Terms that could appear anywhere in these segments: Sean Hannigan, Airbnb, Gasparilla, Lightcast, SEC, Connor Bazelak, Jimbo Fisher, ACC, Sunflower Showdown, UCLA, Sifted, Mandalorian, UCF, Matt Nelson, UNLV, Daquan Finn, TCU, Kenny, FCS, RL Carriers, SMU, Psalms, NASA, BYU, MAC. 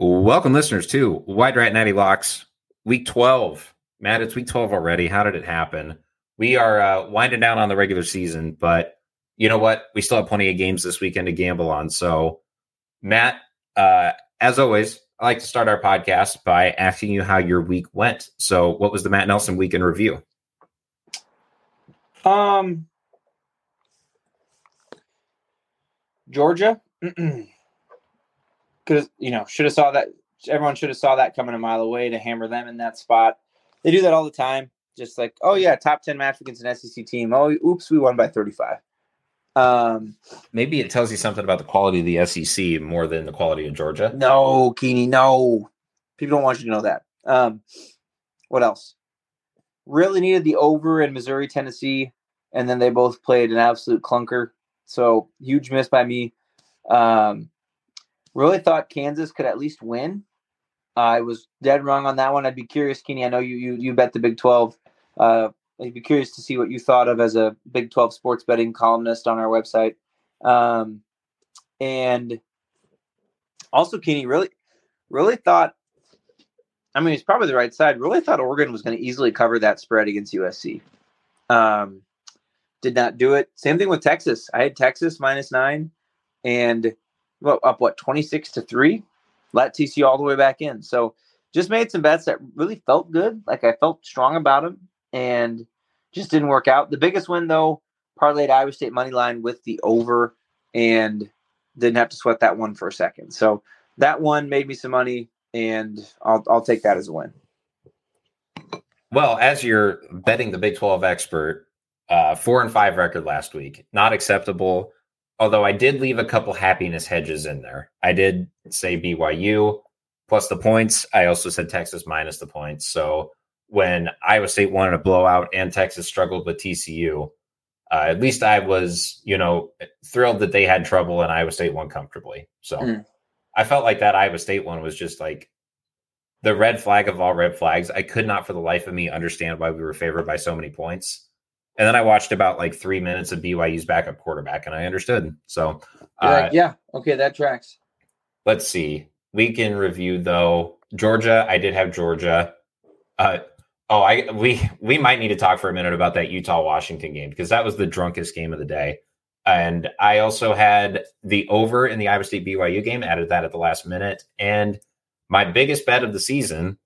Welcome, listeners, to Wide Right Natty Locks, Week 12. Matt, it's Week 12 already. How did it happen? We are winding down on the regular season, but you know what? We still have plenty of games this weekend to gamble on. So, Matt, as always, I like to start our podcast by asking you how your week went. So, what was the Matt Nelson week in review? Georgia. Because, you know, should have saw that. Everyone should have saw that coming a mile away to hammer them in that spot. They do that all the time. Just like, oh, yeah, top 10 match against an SEC team. Oh, oops, we won by 35. Maybe it tells you something about the quality of the SEC more than the quality of Georgia. No, Keeney, no. People don't want you to know that. What else? Really needed the over in Missouri, Tennessee, and then they both played an absolute clunker. So, huge miss by me. Really thought Kansas could at least win. I was dead wrong on that one. I'd be curious, Kenny. I know you bet the Big 12. I'd be curious to see what you thought of as a Big 12 sports betting columnist on our website. And also, Kenny, really thought, I mean, he's probably the right side, really thought Oregon was going to easily cover that spread against USC. Did not do it. Same thing with Texas. I had Texas -9 and up 26-3, let TCU all the way back in. So just made some bets that really felt good. Like I felt strong about them and just didn't work out. The biggest win though, parlayed Iowa State money line with the over and didn't have to sweat that one for a second. So that one made me some money and I'll take that as a win. Well, as you're betting the Big 12 expert, 4-5 record last week, not acceptable. Although I did leave a couple happiness hedges in there. I did say BYU plus the points. I also said Texas minus the points. So when Iowa State wanted a blowout and Texas struggled with TCU, at least I was, you know, thrilled that they had trouble and Iowa State won comfortably. So I felt like that Iowa State one was just like the red flag of all red flags. I could not for the life of me understand why we were favored by so many points. And then I watched about like 3 minutes of BYU's backup quarterback, and I understood. So, yeah, okay, that tracks. Let's see. Week in review, though. Georgia, I did have Georgia. We might need to talk for a minute about that Utah-Washington game because that was the drunkest game of the day. And I also had the over in the Iowa State-BYU game, added that at the last minute. And my biggest bet of the season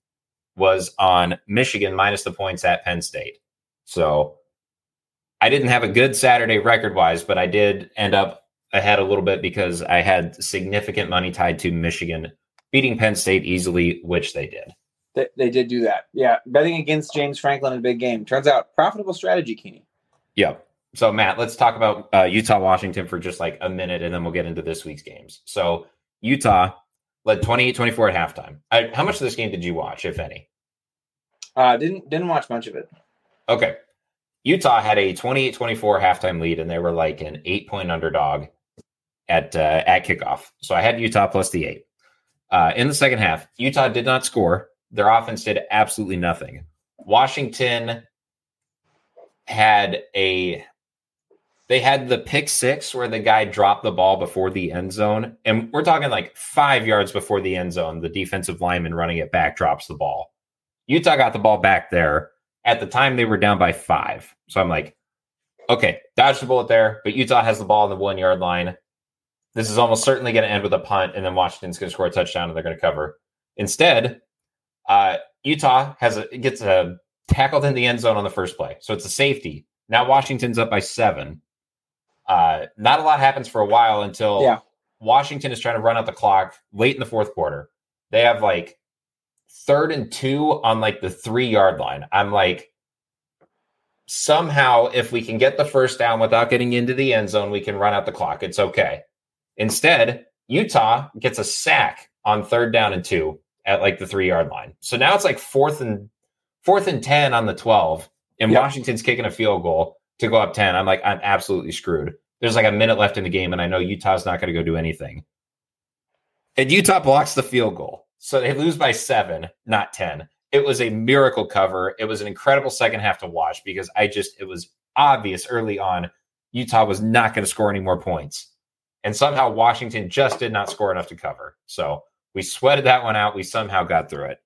was on Michigan minus the points at Penn State. So I didn't have a good Saturday record-wise, but I did end up ahead a little bit because I had significant money tied to Michigan beating Penn State easily, which they did. They did do that. Yeah, betting against James Franklin in a big game. Turns out, profitable strategy, Keeney. Yeah. So, Matt, let's talk about Utah-Washington for just like a minute, and then we'll get into this week's games. So, Utah led 28-24 at halftime. How much of this game did you watch, if any? Didn't watch much of it. Okay. Utah had a 28-24 halftime lead, and they were like an 8-point underdog at kickoff. So I had Utah plus the 8. In the second half, Utah did not score. Their offense did absolutely nothing. Washington had the pick six where the guy dropped the ball before the end zone. And we're talking like 5 yards before the end zone. The defensive lineman running it back drops the ball. Utah got the ball back there. At the time, they were down by 5. So I'm like, okay, dodge the bullet there. But Utah has the ball on the 1-yard line. This is almost certainly going to end with a punt, and then Washington's going to score a touchdown, and they're going to cover. Instead, Utah gets tackled in the end zone on the first play. So it's a safety. Now Washington's up by 7. Not a lot happens for a while until Washington is trying to run out the clock late in the fourth quarter. They have like 3rd and 2 on like the 3-yard line. I'm like, somehow if we can get the first down without getting into the end zone, we can run out the clock. It's okay. Instead, Utah gets a sack on 3rd down and 2 at like the 3-yard line. So now it's like fourth and 10 on the 12, and Washington's kicking a field goal to go up 10. I'm like, I'm absolutely screwed. There's like a minute left in the game, and I know Utah's not going to go do anything. And Utah blocks the field goal. So they lose by 7, not 10. It was a miracle cover. It was an incredible second half to watch because it was obvious early on Utah was not going to score any more points. And somehow Washington just did not score enough to cover. So We sweated that one out. We somehow got through it.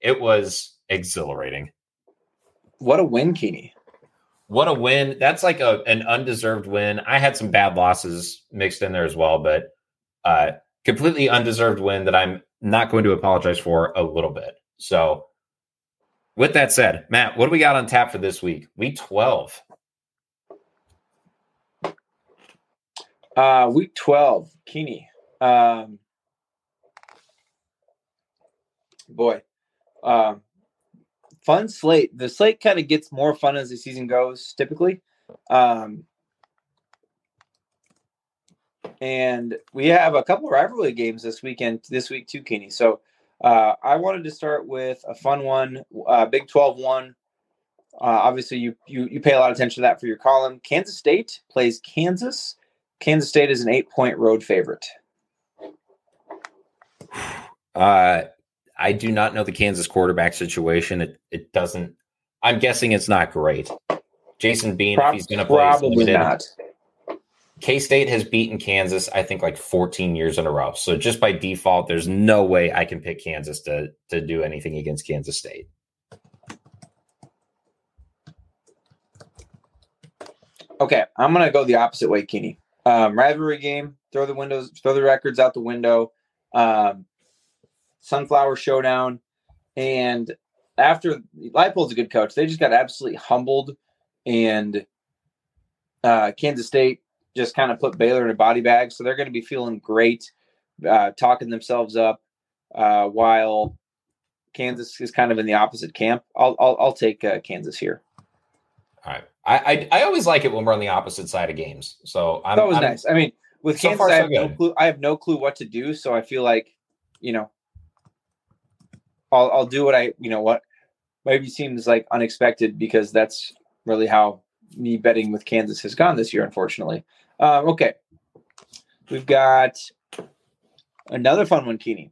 It was exhilarating. What a win, Kenny. What a win. That's like an undeserved win. I had some bad losses mixed in there as well, but completely undeserved win that I'm not going to apologize for a little bit. So with that said, Matt, what do we got on tap for this week? Week 12. Week 12, Kenny. Fun slate. The slate kind of gets more fun as the season goes, typically. And we have a couple of rivalry games this week too, Kenny. So I wanted to start with a fun one, Big 12 one. Obviously, you pay a lot of attention to that for your column. Kansas State plays Kansas. Kansas State is an 8-point road favorite. I do not know the Kansas quarterback situation. It doesn't. I'm guessing it's not great. Jason Bean, if he's going to play, probably not. K-State has beaten Kansas, I think, like 14 years in a row. So just by default, there's no way I can pick Kansas to do anything against Kansas State. Okay, I'm going to go the opposite way, Kenny. Rivalry game. Throw the records out the window. Sunflower Showdown, and after Leipold's a good coach, they just got absolutely humbled, and Kansas State just kind of put Baylor in a body bag, so they're going to be feeling great, talking themselves up, while Kansas is kind of in the opposite camp. I'll take Kansas here. All right, I always like it when we're on the opposite side of games, so that was nice. I mean, with Kansas, so far, so I have no clue what to do, so I feel like, you know, I'll do what what maybe seems like unexpected, because that's really how me betting with Kansas has gone this year, unfortunately. Okay. We've got another fun one, Keeney.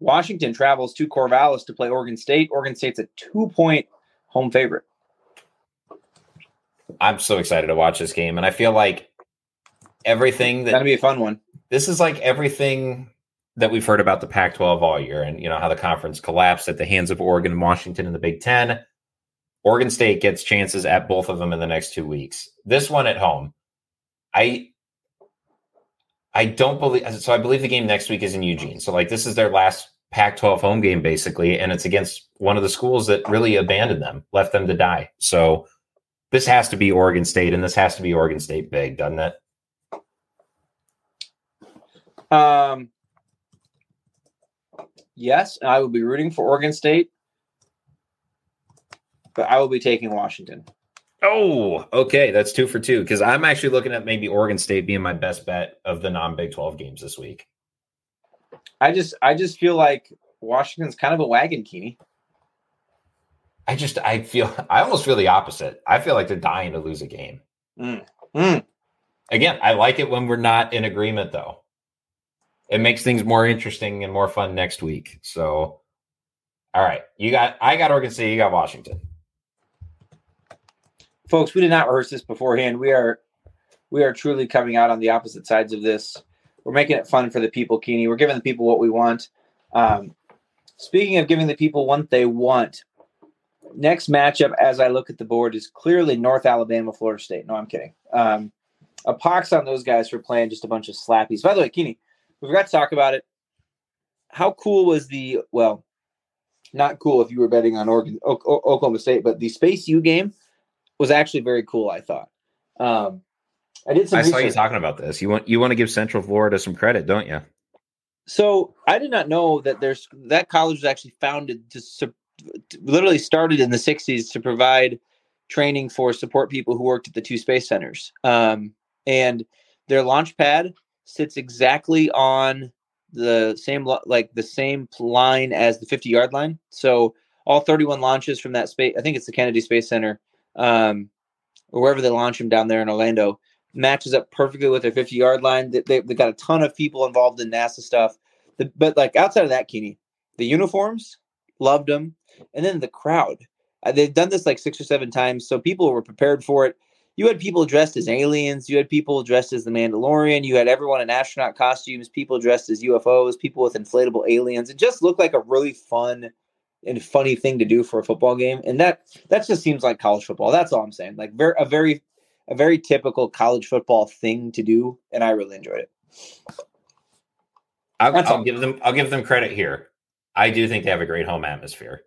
Washington travels to Corvallis to play Oregon State. Oregon State's a 2-point home favorite. I'm so excited to watch this game. And I feel like everything that'll be a fun one. This is like everything that we've heard about the Pac-12 all year, and you know how the conference collapsed at the hands of Oregon and Washington in the Big Ten. Oregon State gets chances at both of them in the next 2 weeks. This one at home, I don't believe. So I believe the game next week is in Eugene. So like this is their last Pac-12 home game basically, and it's against one of the schools that really abandoned them, left them to die. So this has to be Oregon State, and this has to be Oregon State big, doesn't it? Yes, and I will be rooting for Oregon State, but I will be taking Washington. Oh, okay. That's 2 for 2, because I'm actually looking at maybe Oregon State being my best bet of the non-Big 12 games this week. I just feel like Washington's kind of a wagon, Keeney. I almost feel the opposite. I feel like they're dying to lose a game. Again, I like it when we're not in agreement, though. It makes things more interesting and more fun next week. So, all right. I got Oregon State, you got Washington. Folks, we did not rehearse this beforehand. We are truly coming out on the opposite sides of this. We're making it fun for the people, Keeney. We're giving the people what we want. Speaking of giving the people what they want, next matchup as I look at the board is clearly North Alabama, Florida State. No, I'm kidding. A pox on those guys for playing just a bunch of slappies. By the way, Keeney, we forgot to talk about it. How cool was not cool if you were betting on Oklahoma State, but the Space U game was actually very cool, I thought. I did some research. I saw you talking about this. You want to give Central Florida some credit, don't you? So I did not know that that college was actually founded to literally started in the 60s to provide training for support people who worked at the two space centers. And their launch pad sits exactly on the same line as the 50-yard line. So all 31 launches from that space, I think it's the Kennedy Space Center, or wherever they launch them down there in Orlando, matches up perfectly with their 50-yard line. They got a ton of people involved in NASA stuff. But like outside of that, Keeney, the uniforms, loved them. And then the crowd. They've done this like 6 or 7 times, so people were prepared for it. you had people dressed as aliens, you had people dressed as the Mandalorian, you had everyone in astronaut costumes, people dressed as UFOs, people with inflatable aliens. It just looked like a really fun and funny thing to do for a football game. And that just seems like college football. That's all I'm saying. Like a very typical college football thing to do. And I really enjoyed it. I'll give them credit here. I do think they have a great home atmosphere.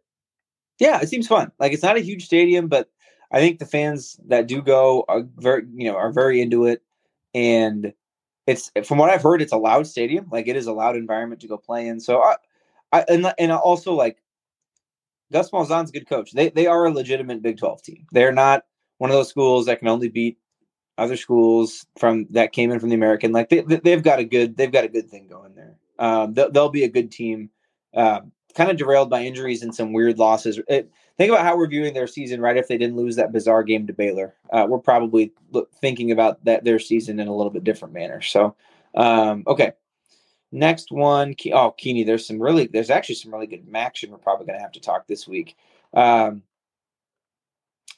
Yeah, it seems fun. Like, it's not a huge stadium, but I think the fans that do go are very into it. And it's, from what I've heard, it's a loud stadium. Like, it is a loud environment to go play in. So I also like, Gus Malzahn's a good coach. They are a legitimate Big 12 team. They're not one of those schools that can only beat other schools that came in from the American. Like, they've got a good thing going there. They'll be a good team. Kind of derailed by injuries and some weird losses. Think about how we're viewing their season, right? If they didn't lose that bizarre game to Baylor, we're probably thinking about their season in a little bit different manner. So, okay. Next one. Oh, Keeney, there's actually some really good action we're probably going to have to talk this week. But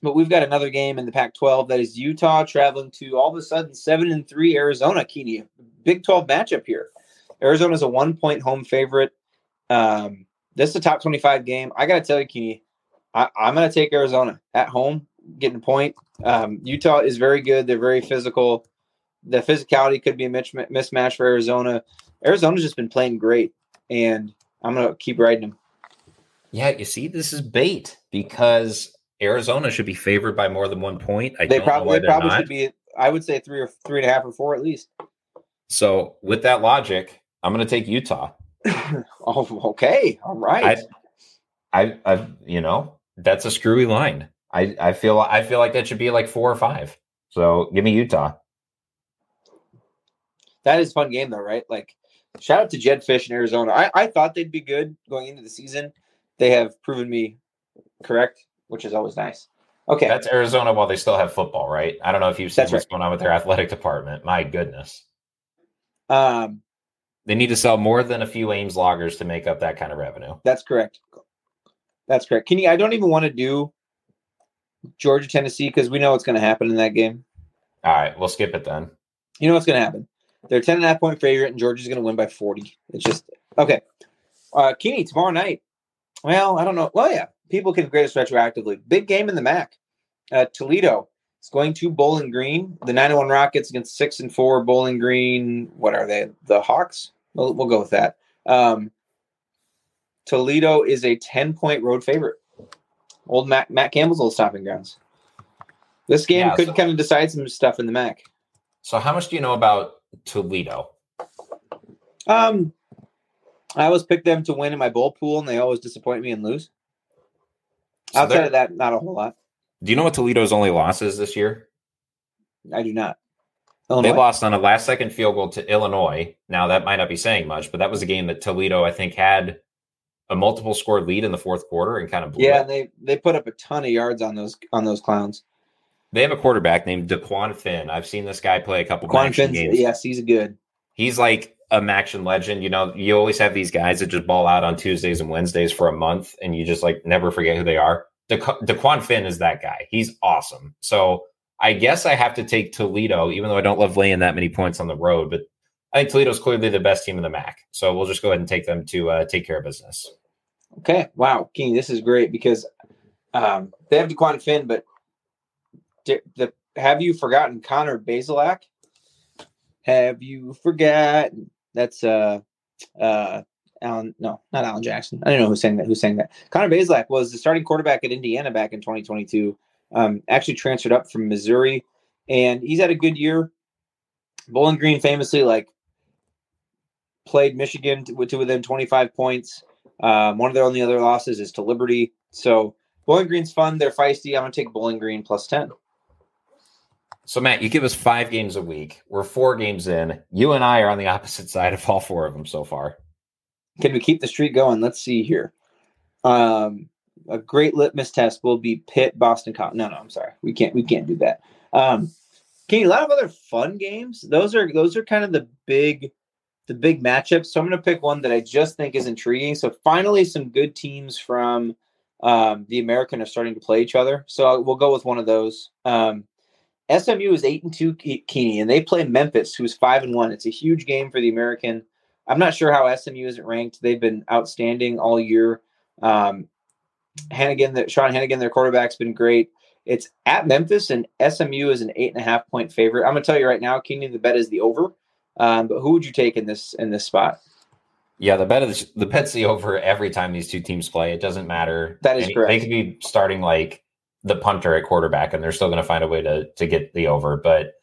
we've got another game in the Pac-12. That is Utah traveling to, all of a sudden, 7-3 Arizona. Keeney, Big 12 matchup here. Arizona's a 1-point home favorite. This is a top 25 game. I got to tell you, Keeney, I'm going to take Arizona at home, getting a point. Utah is very good. They're very physical. The physicality could be a mismatch for Arizona. Arizona's just been playing great, and I'm going to keep riding them. Yeah, you see, this is bait because Arizona should be favored by more than 1 point. They probably should be, I would say, 3 or 3.5 or 4 at least. So with that logic, I'm going to take Utah. Oh, okay. All right. I that's a screwy line. I feel like that should be like 4 or 5. So give me Utah. That is a fun game though, right? Like, shout out to Jed Fish in Arizona. I thought they'd be good going into the season. They have proven me correct, which is always nice. Okay. That's Arizona while they still have football, right? I don't know if you've seen what's going on with their athletic department. My goodness. They need to sell more than a few Ames loggers to make up that kind of revenue. That's correct. Kenny, I don't even want to do Georgia, Tennessee, because we know what's going to happen in that game. All right, we'll skip it then. You know what's going to happen. They're 10.5-point favorite, and Georgia's going to win by 40. It's just – okay. Kenny, tomorrow night. Well, I don't know. Well, yeah, people can grade us retroactively. Big game in the MAC. Toledo. It's going to Bowling Green. The 9-1 Rockets against 6-4 Bowling Green. What are they? The Hawks? We'll go with that. Toledo is a 10-point road favorite. Old Matt Campbell's old stomping grounds. This game could kind of decide some stuff in the MAC. So how much do you know about Toledo? I always pick them to win in my bowl pool, and they always disappoint me and lose. So outside of that, not a whole lot. Do you know what Toledo's only loss is this year? I do not. Illinois? They lost on a last-second field goal to Illinois. Now, that might not be saying much, but that was a game that Toledo, I think, had a multiple-score lead in the fourth quarter and kind of blew it. Yeah, they put up a ton of yards on those clowns. They have a quarterback named Daquan Finn. I've seen this guy play a couple of action games. Yes, he's good. He's like an action legend. You know, you always have these guys that just ball out on Tuesdays and Wednesdays for a month, and you just, like, never forget who they are. Daquan Finn is that guy. He's awesome. So I guess I have to take Toledo, even though I don't love laying that many points on the road. But I think Toledo's clearly the best team in the MAC. So we'll just go ahead and take them to take care of business. Okay. Wow, King, this is great because they have Daquan Finn, but have you forgotten Connor Bazelak? Have you forgotten? That's not Alan Jackson. I don't know who sang that. Connor Bazelak was the starting quarterback at Indiana back in 2022, actually transferred up from Missouri, and he's had a good year. Bowling Green famously, like, played Michigan to within 25 points. One of their only other losses is to Liberty. So Bowling Green's fun. They're feisty. I'm going to take Bowling Green plus 10. So, Matt, you give us 5 games a week. We're 4 games in. You and I are on the opposite side of all 4 of them so far. Can we keep the streak going? Let's see here. A great litmus test will be Pitt, Boston College. No, I'm sorry. We can't do that. Kenny, a lot of other fun games. Those are kind of the big matchups. So I'm going to pick one that I just think is intriguing. So finally, some good teams from the American are starting to play each other. So we'll go with one of those. SMU is 8-2, Kenny, and they play Memphis, who's 5-1. It's a huge game for the American. I'm not sure how SMU isn't ranked. They've been outstanding all year. Sean Hannigan, their quarterback, has been great. It's at Memphis, and SMU is an 8.5-point favorite. I'm going to tell you right now, Kenny, the bet is the over. But who would you take in this spot? Yeah, the bet's the over every time these two teams play. It doesn't matter. That is correct. They could be starting like the punter at quarterback, and they're still going to find a way to get the over. But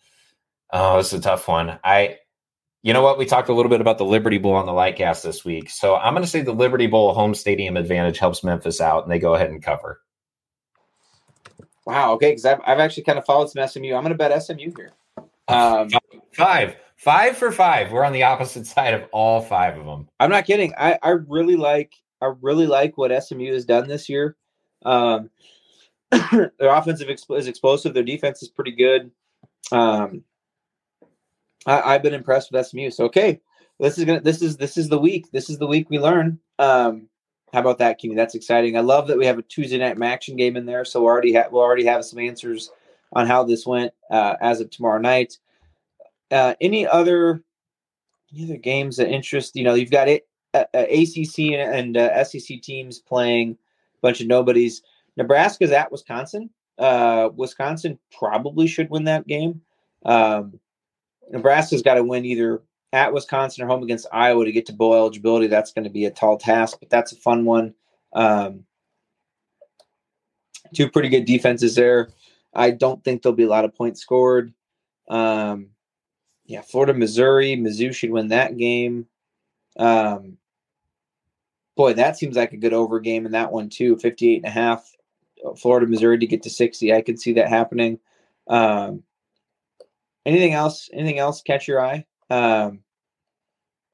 it's a tough one. You know what? We talked a little bit about the Liberty Bowl on the Lightcast this week. So I'm going to say the Liberty Bowl home stadium advantage helps Memphis out, and they go ahead and cover. Wow. Okay. Because I've actually kind of followed some SMU. I'm going to bet SMU here. Five for five. We're on the opposite side of all five of them. I'm not kidding. I really like what SMU has done this year. Their offensive is explosive. Their defense is pretty good. I've been impressed with SMU. So okay, this is the week. This is the week we learn. How about that, Kenny? That's exciting. I love that we have a Tuesday night action game in there. So we'll already have some answers on how this went as of tomorrow night. Any other games that interest? You know, you've got ACC and SEC teams playing a bunch of nobodies. Nebraska's at Wisconsin. Wisconsin probably should win that game. Nebraska's got to win either at Wisconsin or home against Iowa to get to bowl eligibility. That's going to be a tall task, but that's a fun one. Two pretty good defenses there. I don't think there'll be a lot of points scored. Florida, Missouri. Mizzou should win that game. Boy, that seems like a good over game in that one too. 58.5. Florida, Missouri to get to 60. I could see that happening. Anything else catch your eye?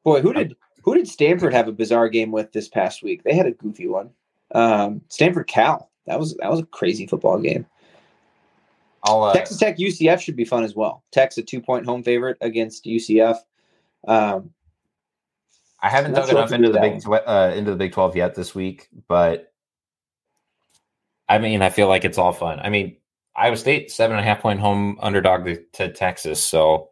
Boy, who did Stanford have a bizarre game with this past week? They had a goofy one. Stanford Cal. That was a crazy football game. Texas Tech UCF should be fun as well. Tech's a 2-point home favorite against UCF. I haven't dug enough into the Big 12 yet this week, but I mean, I feel like it's all fun. I mean, Iowa State, 7.5-point home underdog to Texas. So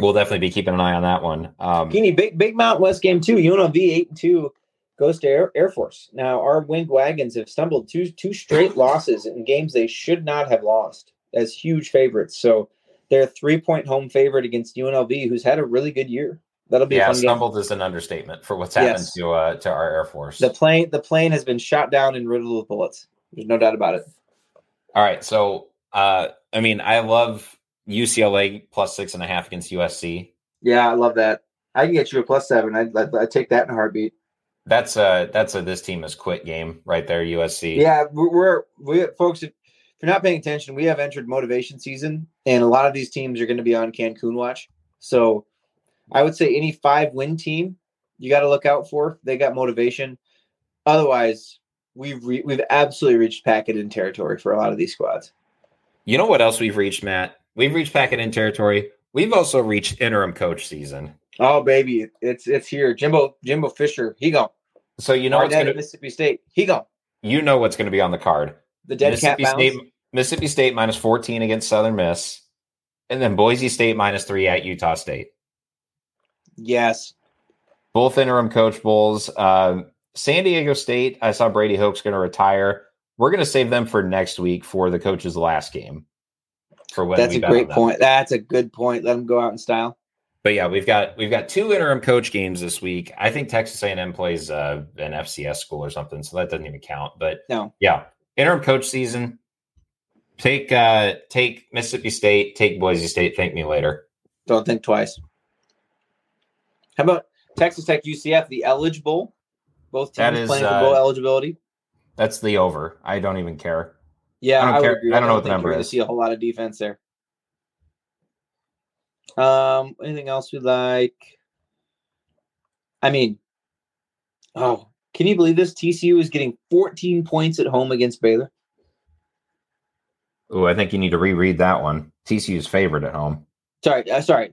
we'll definitely be keeping an eye on that one. Kenny, big Mountain West game too. UNLV 8-2 goes to Air Force. Now our Winged Wagons have stumbled two straight losses in games they should not have lost as huge favorites. So they're a 3-point home favorite against UNLV, who's had a really good year. That'll be a fun stumbled game. Is an understatement for what's happened to our Air Force. The plane has been shot down and riddled with bullets. There's no doubt about it. All right, so, I love UCLA plus 6.5 against USC. Yeah, I love that. I can get you a plus 7. I'd take that in a heartbeat. That's a this team has quit game right there, USC. Yeah, we folks, if you're not paying attention, we have entered motivation season, and a lot of these teams are going to be on Cancun watch. So I would say any 5-win team you got to look out for. They got motivation. Otherwise, we've absolutely reached packet-in territory for a lot of these squads. You know what else we've reached, Matt? We've reached packet-in territory. We've also reached interim coach season. Oh, baby, it's here. Jimbo Fisher, he gone. So you know Mississippi State, he gone. You know what's going to be on the card. The dead cat bounce. Mississippi State minus 14 against Southern Miss, and then Boise State minus 3 at Utah State. Yes. Both interim coach bowls. San Diego State, I saw Brady Hoke's going to retire. We're going to save them for next week for the coach's last game. For when that's a great point. That's a good point. Let them go out in style. But yeah, we've got 2 interim coach games this week. I think Texas A&M plays an FCS school or something, so that doesn't even count. But no, yeah, interim coach season. Take Mississippi State. Take Boise State. Thank me later. Don't think twice. How about Texas Tech UCF? The eligible. Both teams playing for bowl eligibility. That's the over. I don't even care. Yeah, I would agree. I don't know what the number is. I see a whole lot of defense there. Anything else we like? I mean, can you believe this? TCU is getting 14 points at home against Baylor. Oh, I think you need to reread that one. TCU's favorite at home. Sorry.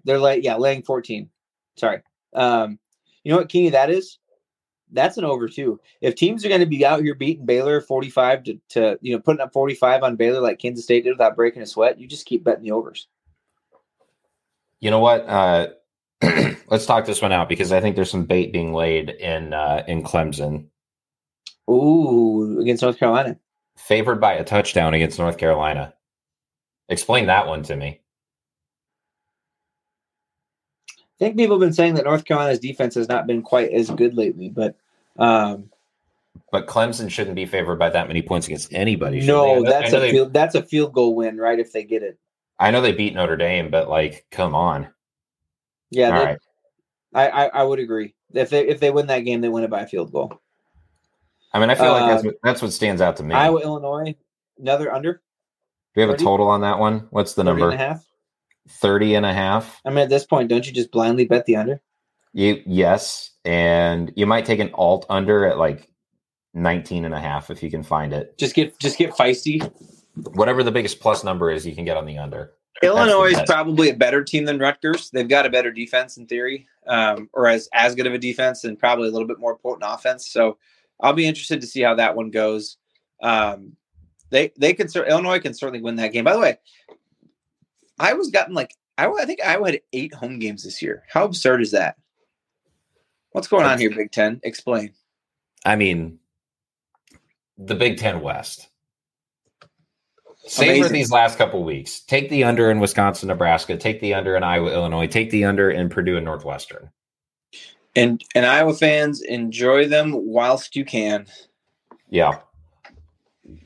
They're laying 14. Sorry. You know what, Kenny, that is? that's an over too. If teams are going to be out here beating Baylor 45 to you know, putting up 45 on Baylor like Kansas State did without breaking a sweat, you just keep betting the overs. You know what? Let's talk this one out because I think there's some bait being laid in Clemson. Ooh, against North Carolina. Favored by a touchdown against North Carolina. Explain that one to me. I think people have been saying that North Carolina's defense has not been quite as good lately, but Clemson shouldn't be favored by that many points against anybody. No, that's a field goal win, right? If they get it. I know they beat Notre Dame, but like, come on. Yeah, right. I would agree. If they win that game, they win it by a field goal. I mean, I feel like that's what stands out to me. Iowa, Illinois, another under. Do we have 30? A total on that one? What's the number? 30.5. I mean, at this point, don't you just blindly bet the under? Yes, and you might take an alt under at like 19.5 if you can find it. Just get feisty. Whatever the biggest plus number is, you can get on the under. Illinois is probably a better team than Rutgers. They've got a better defense in theory, or as good of a defense and probably a little bit more potent offense. So I'll be interested to see how that one goes. Illinois can certainly win that game. By the way, I think Iowa had 8 home games this year. How absurd is that? What's going on here, Big Ten? Explain. I mean, the Big Ten West. Savor these last couple weeks. Take the under in Wisconsin, Nebraska. Take the under in Iowa, Illinois. Take the under in Purdue and Northwestern. And Iowa fans, enjoy them whilst you can. Yeah.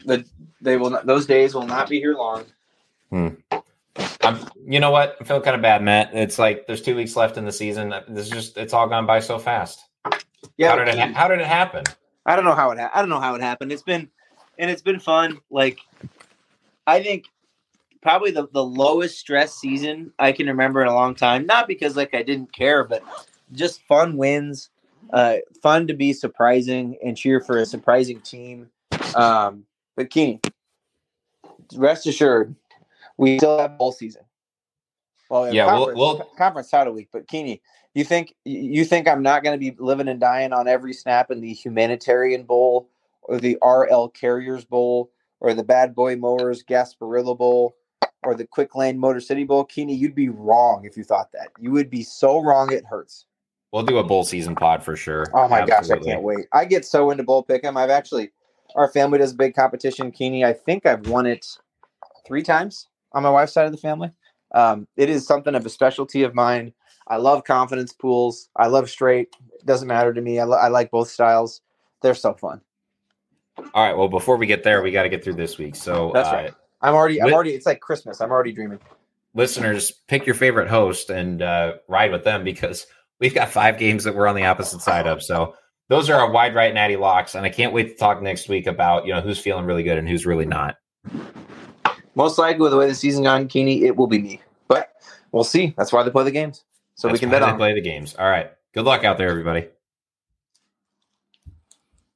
Those days will not be here long. You know what? I feel kind of bad, Matt. It's like there's 2 weeks left in the season. It's all gone by so fast. Yeah. How did it happen? I don't know how it happened. It's been fun. Like, I think probably the lowest stress season I can remember in a long time. Not because like I didn't care, but just fun wins, fun to be surprising and cheer for a surprising team. But Kenny, rest assured, we still have bowl season. Well, yeah, we'll conference title week. But Kenny, you think I'm not going to be living and dying on every snap in the Humanitarian Bowl or the RL Carriers Bowl or the Bad Boy Mowers Gasparilla Bowl or the Quick Lane Motor City Bowl? Kenny, you'd be wrong if you thought that. You would be so wrong it hurts. We'll do a bowl season pod for sure. Oh my Absolutely. Gosh, I can't wait. I get so into bowl pick'em. I've actually, our family does a big competition, Kenny. I think I've won it 3 times on my wife's side of the family. It is something of a specialty of mine. I love confidence pools. I love straight. It doesn't matter to me. I like both styles. They're so fun. All right. Well, before we get there, we got to get through this week. So that's right. It's like Christmas. I'm already dreaming. Listeners, pick your favorite host and ride with them because we've got 5 games that we're on the opposite side of. So those are our Wide Right Natty Locks. And I can't wait to talk next week about, you know, who's feeling really good and who's really not. Most likely, with the way the season's gone, Keeney, it will be me. But we'll see. That's why they play the games. So we can bet on it. All right. Good luck out there, everybody.